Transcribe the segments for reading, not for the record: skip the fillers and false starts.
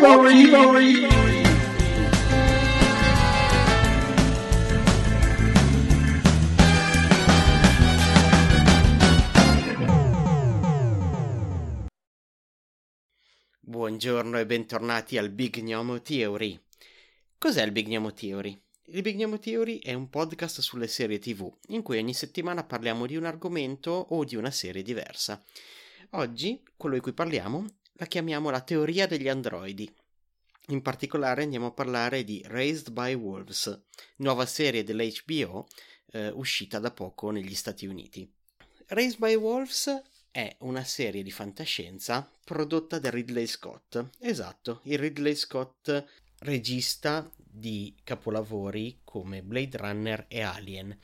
Chivalry. Buongiorno e bentornati al Big Gnomo Theory. Cos'è il Big Gnomo Theory? Il Big Gnomo Theory è un podcast sulle serie TV, in cui ogni settimana parliamo di un argomento o di una serie diversa. Oggi, quello di cui parliamo, la chiamiamo la teoria degli androidi. In particolare andiamo a parlare di Raised by Wolves, nuova serie dell'HBO uscita da poco negli Stati Uniti. Raised by Wolves è una serie di fantascienza prodotta da Ridley Scott. Esatto, il Ridley Scott, regista di capolavori come Blade Runner e Alien.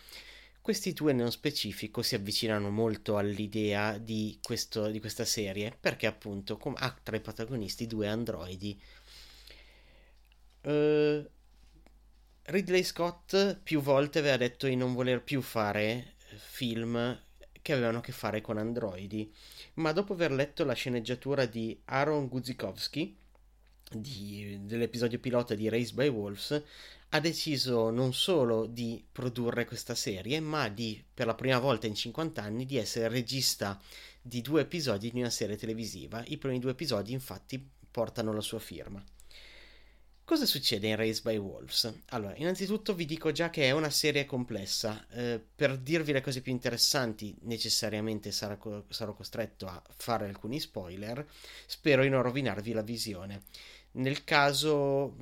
Questi due nello specifico si avvicinano molto all'idea di questa serie, perché appunto ha tra i protagonisti due androidi. Ridley Scott più volte aveva detto di non voler più fare film che avevano a che fare con androidi, ma dopo aver letto la sceneggiatura di Aaron Guzikowski, dell'episodio pilota di Raised by Wolves, ha deciso non solo di produrre questa serie, ma di, per la prima volta in 50 anni, di essere regista di due episodi di una serie televisiva. I primi due episodi, infatti, portano la sua firma. Cosa succede in Raised by Wolves? Allora, innanzitutto vi dico già che è una serie complessa. Per dirvi le cose più interessanti necessariamente sarò costretto a fare alcuni spoiler. Spero di non rovinarvi la visione. Nel caso,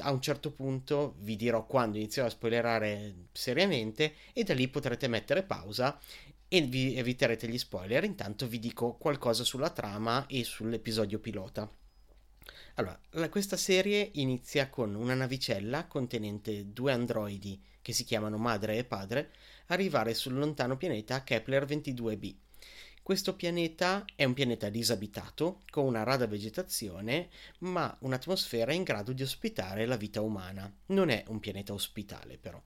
a un certo punto vi dirò quando inizierò a spoilerare seriamente, e da lì potrete mettere pausa e vi eviterete gli spoiler. Intanto vi dico qualcosa sulla trama e sull'episodio pilota. Allora, questa serie inizia con una navicella contenente due androidi che si chiamano madre e padre arrivare sul lontano pianeta Kepler-22b. Questo pianeta è un pianeta disabitato, con una rada vegetazione, ma un'atmosfera in grado di ospitare la vita umana. Non è un pianeta ospitale, però.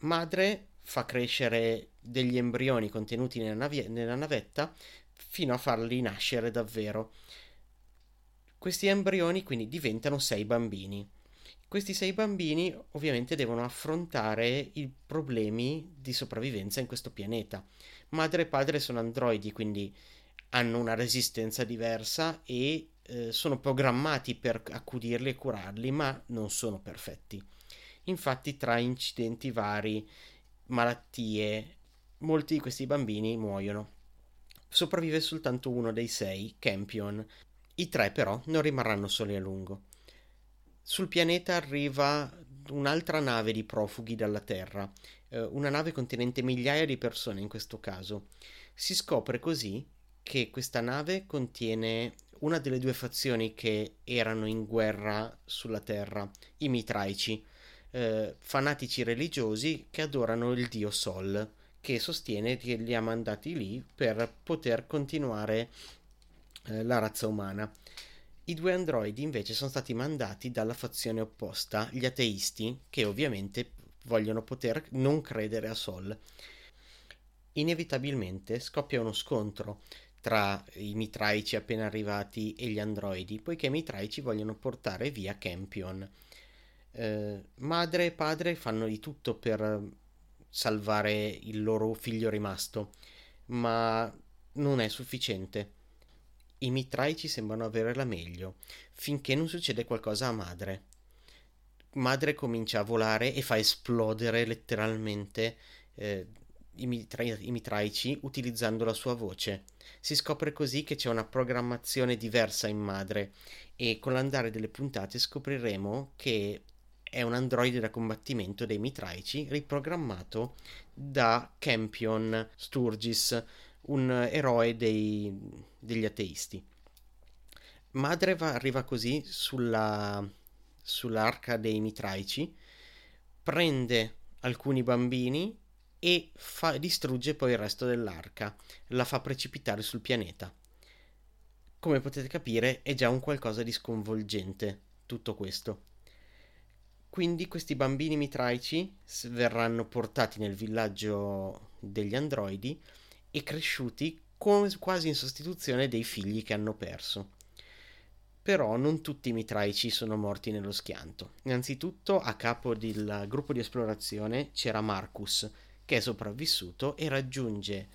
Madre fa crescere degli embrioni contenuti nella navetta fino a farli nascere davvero. Questi embrioni quindi diventano 6 bambini. Questi 6 bambini ovviamente devono affrontare i problemi di sopravvivenza in questo pianeta. Madre e padre sono androidi, quindi hanno una resistenza diversa e sono programmati per accudirli e curarli, ma non sono perfetti. Infatti, tra incidenti vari, malattie, molti di questi bambini muoiono. Sopravvive soltanto uno dei 6, Campion. I 3 però non rimarranno soli a lungo. Sul pianeta arriva un'altra nave di profughi dalla Terra, una nave contenente migliaia di persone in questo caso. Si scopre così che questa nave contiene una delle due fazioni che erano in guerra sulla Terra, i Mitraici, fanatici religiosi che adorano il dio Sol, che sostiene che li ha mandati lì per poter continuare la razza umana. I due androidi invece sono stati mandati dalla fazione opposta, gli ateisti, che ovviamente vogliono poter non credere a Sol. Inevitabilmente scoppia uno scontro tra i Mitraici appena arrivati e gli androidi, poiché i Mitraici vogliono portare via Campion. Madre e padre fanno di tutto per salvare il loro figlio rimasto, ma non è sufficiente. I Mitraici sembrano avere la meglio, finché non succede qualcosa a madre. Madre comincia a volare e fa esplodere letteralmente i Mitraici utilizzando la sua voce. Si scopre così che c'è una programmazione diversa in madre, e con l'andare delle puntate scopriremo che è un androide da combattimento dei Mitraici riprogrammato da Campion Sturgis, un eroe degli ateisti. Madre arriva così sull'arca dei Mitraici, prende alcuni bambini e distrugge poi il resto dell'arca, la fa precipitare sul pianeta. Come potete capire, è già un qualcosa di sconvolgente tutto questo. Quindi questi bambini Mitraici verranno portati nel villaggio degli androidi e cresciuti quasi in sostituzione dei figli che hanno perso. Però non tutti i mitraici sono morti nello schianto. Innanzitutto, a capo del gruppo di esplorazione c'era Marcus, che è sopravvissuto e raggiunge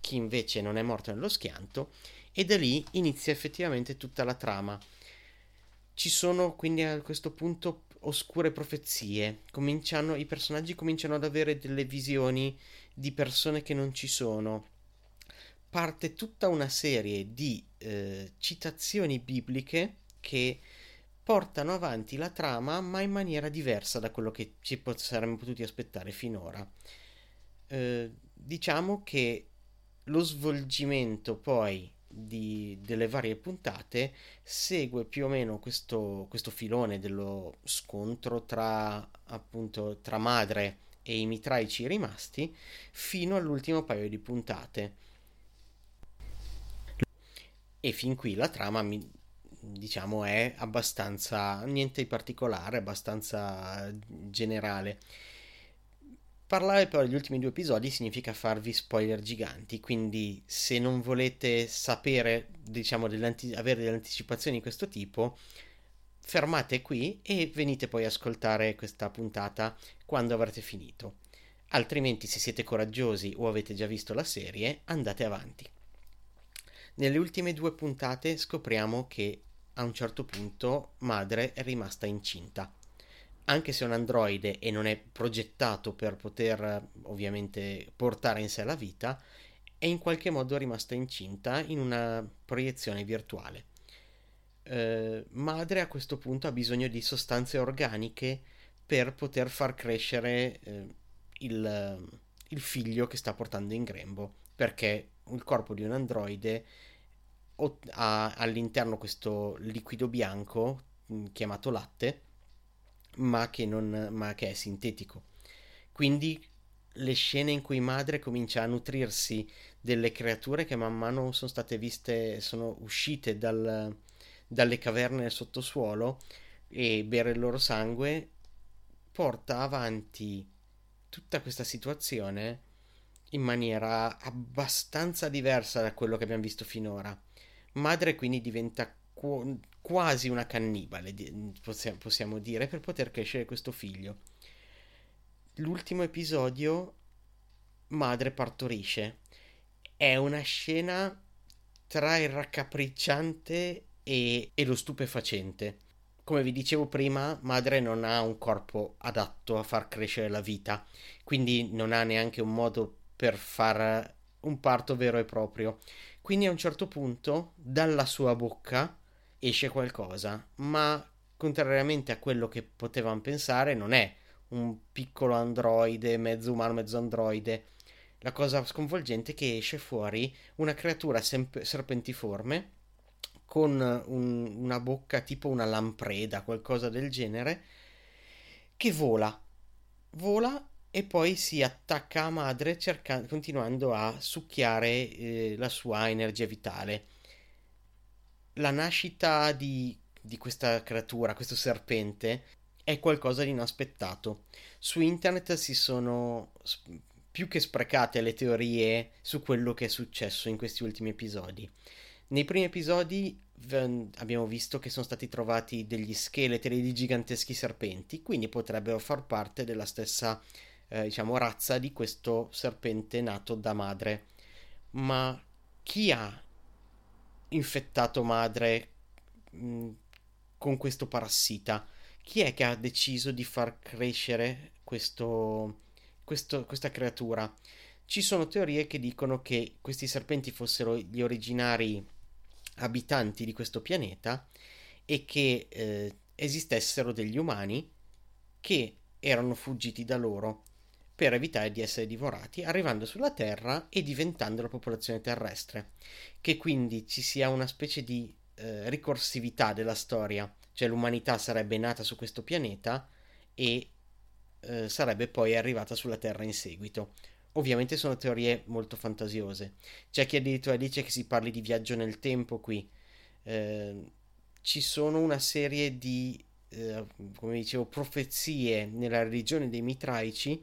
chi invece non è morto nello schianto, e da lì inizia effettivamente tutta la trama. Ci sono quindi a questo punto oscure profezie, i personaggi cominciano ad avere delle visioni di persone che non ci sono. Parte tutta una serie di citazioni bibliche che portano avanti la trama, ma in maniera diversa da quello che ci saremmo potuti aspettare finora. Diciamo che lo svolgimento poi delle varie puntate segue più o meno questo filone dello scontro tra madre e i mitraici rimasti fino all'ultimo paio di puntate. E fin qui la trama, è abbastanza, niente di particolare, abbastanza generale. Parlare però degli ultimi due episodi significa farvi spoiler giganti, quindi se non volete sapere, avere delle anticipazioni di questo tipo, fermate qui e venite poi a ascoltare questa puntata quando avrete finito. Altrimenti, se siete coraggiosi o avete già visto la serie, andate avanti. Nelle ultime due puntate scopriamo che a un certo punto madre è rimasta incinta. Anche se è un androide e non è progettato per poter ovviamente portare in sé la vita, è in qualche modo rimasta incinta in una proiezione virtuale. Madre a questo punto ha bisogno di sostanze organiche per poter far crescere il figlio che sta portando in grembo, perché il corpo di un androide ha all'interno questo liquido bianco chiamato latte, ma che è sintetico. Quindi le scene in cui madre comincia a nutrirsi delle creature che man mano sono state viste, sono uscite dalle caverne del sottosuolo, e bere il loro sangue porta avanti tutta questa situazione in maniera abbastanza diversa da quello che abbiamo visto finora. Madre quindi diventa quasi una cannibale, possiamo dire, per poter crescere questo figlio. L'ultimo episodio, madre partorisce. È una scena tra il raccapricciante e lo stupefacente. Come vi dicevo prima, madre non ha un corpo adatto a far crescere la vita, quindi non ha neanche un modo per far un parto vero e proprio. Quindi a un certo punto dalla sua bocca esce qualcosa, ma contrariamente a quello che potevano pensare non è un piccolo androide, mezzo umano, mezzo androide. La cosa sconvolgente è che esce fuori una creatura serpentiforme con una bocca tipo una lampreda, qualcosa del genere, che vola e poi si attacca a madre continuando a succhiare la sua energia vitale. La nascita di questa creatura, questo serpente, è qualcosa di inaspettato. Su internet si sono più che sprecate le teorie su quello che è successo in questi ultimi episodi. Nei primi episodi abbiamo visto che sono stati trovati degli scheletri di giganteschi serpenti, quindi potrebbero far parte della stessa razza di questo serpente nato da madre. Ma chi ha infettato madre con questo parassita? Chi è che ha deciso di far crescere questa creatura? Ci sono teorie che dicono che questi serpenti fossero gli originari abitanti di questo pianeta e che esistessero degli umani che erano fuggiti da loro per evitare di essere divorati, arrivando sulla Terra e diventando la popolazione terrestre. Che quindi ci sia una specie di ricorsività della storia, cioè l'umanità sarebbe nata su questo pianeta e sarebbe poi arrivata sulla Terra in seguito. Ovviamente sono teorie molto fantasiose. C'è chi addirittura dice che si parli di viaggio nel tempo qui. Ci sono una serie di profezie nella religione dei mitraici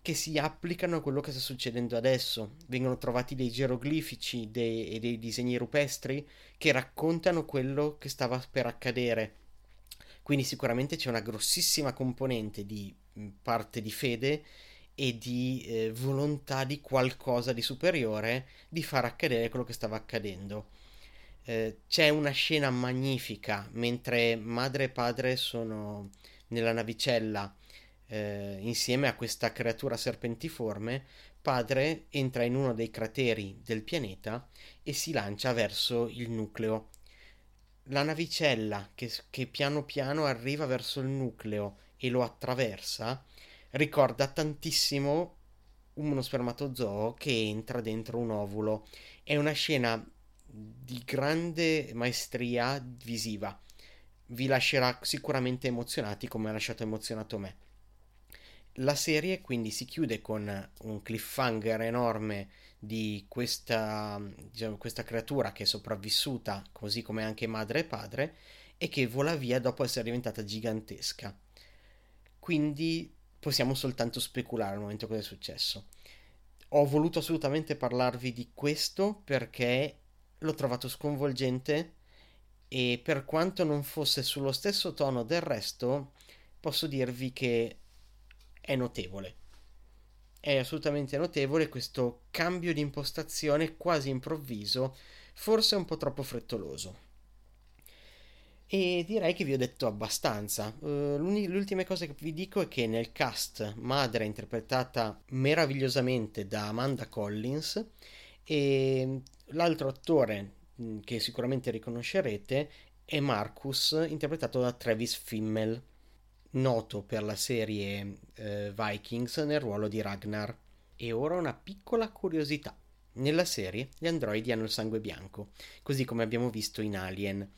che si applicano a quello che sta succedendo adesso. Vengono trovati dei geroglifici e dei disegni rupestri che raccontano quello che stava per accadere. Quindi sicuramente c'è una grossissima componente di parte di fede e di volontà di qualcosa di superiore di far accadere quello che stava accadendo. C'è una scena magnifica mentre madre e padre sono nella navicella insieme a questa creatura serpentiforme. Padre entra in uno dei crateri del pianeta e si lancia verso il nucleo. La navicella che piano piano arriva verso il nucleo e lo attraversa ricorda tantissimo uno spermatozoo che entra dentro un ovulo. È una scena di grande maestria visiva, vi lascerà sicuramente emozionati come ha lasciato emozionato me. La serie quindi si chiude con un cliffhanger enorme di questa creatura che è sopravvissuta, così come anche madre e padre, e che vola via dopo essere diventata gigantesca. Quindi possiamo soltanto speculare al momento cosa è successo. Ho voluto assolutamente parlarvi di questo perché l'ho trovato sconvolgente e, per quanto non fosse sullo stesso tono del resto, posso dirvi che è notevole. È assolutamente notevole questo cambio di impostazione quasi improvviso, forse un po' troppo frettoloso. E direi che vi ho detto abbastanza. L'ultima cosa che vi dico è che nel cast madre è interpretata meravigliosamente da Amanda Collins e l'altro attore che sicuramente riconoscerete è Marcus, interpretato da Travis Fimmel, noto per la serie Vikings nel ruolo di Ragnar. E ora una piccola curiosità: nella serie gli androidi hanno il sangue bianco, così come abbiamo visto in Alien.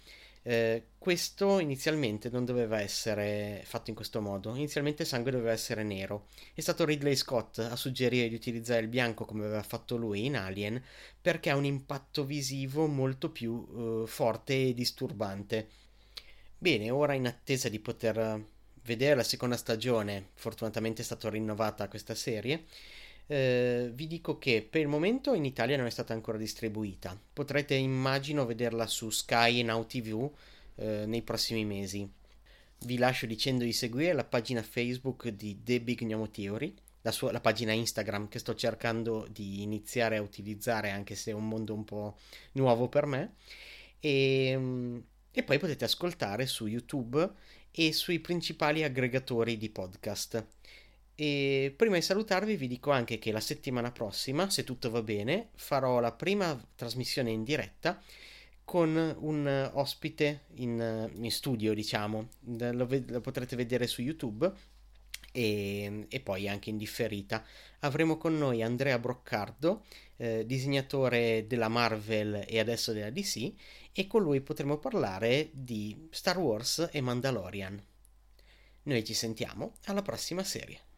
Questo inizialmente non doveva essere fatto in questo modo. Inizialmente il sangue doveva essere nero. È stato Ridley Scott a suggerire di utilizzare il bianco, come aveva fatto lui in Alien, perché ha un impatto visivo molto più forte e disturbante. Bene, ora in attesa di poter vedere la seconda stagione, fortunatamente è stata rinnovata questa serie, vi dico che per il momento in Italia non è stata ancora distribuita. Potrete, immagino, vederla su Sky e Now TV nei prossimi mesi. Vi lascio dicendo di seguire la pagina Facebook di The Big Gnomo Theory, la pagina Instagram che sto cercando di iniziare a utilizzare, anche se è un mondo un po' nuovo per me, e poi potete ascoltare su YouTube e sui principali aggregatori di podcast. E prima di salutarvi vi dico anche che la settimana prossima, se tutto va bene, farò la prima trasmissione in diretta con un ospite in studio, diciamo. Lo potrete vedere su YouTube e poi anche in differita. Avremo con noi Andrea Broccardo, disegnatore della Marvel e adesso della DC, e con lui potremo parlare di Star Wars e Mandalorian. Noi ci sentiamo alla prossima serie.